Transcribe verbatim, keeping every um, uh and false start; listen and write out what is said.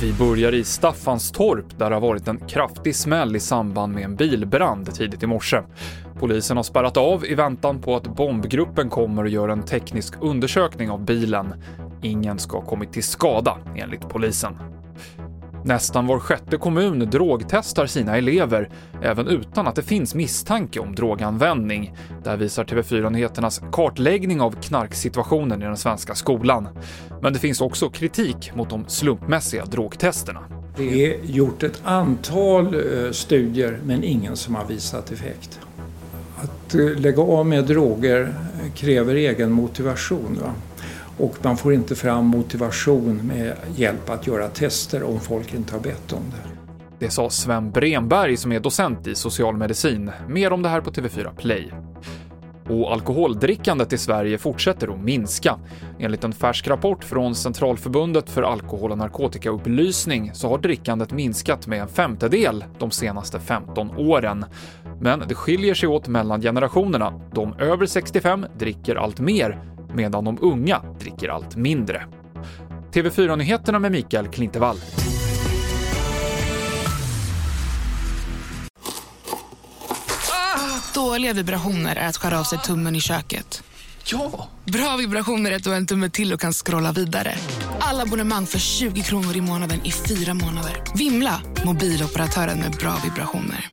Vi börjar i Staffanstorp där det har varit en kraftig smäll i samband med en bilbrand tidigt i morse. Polisen har spärrat av i väntan på att bombgruppen kommer och gör en teknisk undersökning av bilen. Ingen ska ha kommit till skada enligt polisen. Nästan var sjätte kommun drogtestar sina elever, även utan att det finns misstanke om droganvändning. Där visar T V fyra-nyheternas kartläggning av knarksituationen i den svenska skolan. Men det finns också kritik mot de slumpmässiga drogtesterna. Det är gjort ett antal studier, men ingen som har visat effekt. Att lägga av med droger kräver egen motivation, va? Och man får inte fram motivation med hjälp att göra tester om folk inte har bett om det. Det sa Sven Brenberg som är docent i socialmedicin. Mer om det här på T V fyra Play. Och alkoholdrickandet i Sverige fortsätter att minska. Enligt en färsk rapport från Centralförbundet för alkohol- och narkotikaupplysning så har drickandet minskat med en femtedel de senaste femton åren. Men det skiljer sig åt mellan generationerna. De över sextiofem dricker allt mer, medan de unga dricker allt mindre. T V fyra-nyheterna med Mikael Klintervall. Ah, dåliga vibrationer är att skära av sig tummen i köket. Ja! Bra vibrationer är att du har en tumme till och kan scrolla vidare. Alla abonnemang för tjugo kronor i månaden i fyra månader. Vimla, mobiloperatören med bra vibrationer.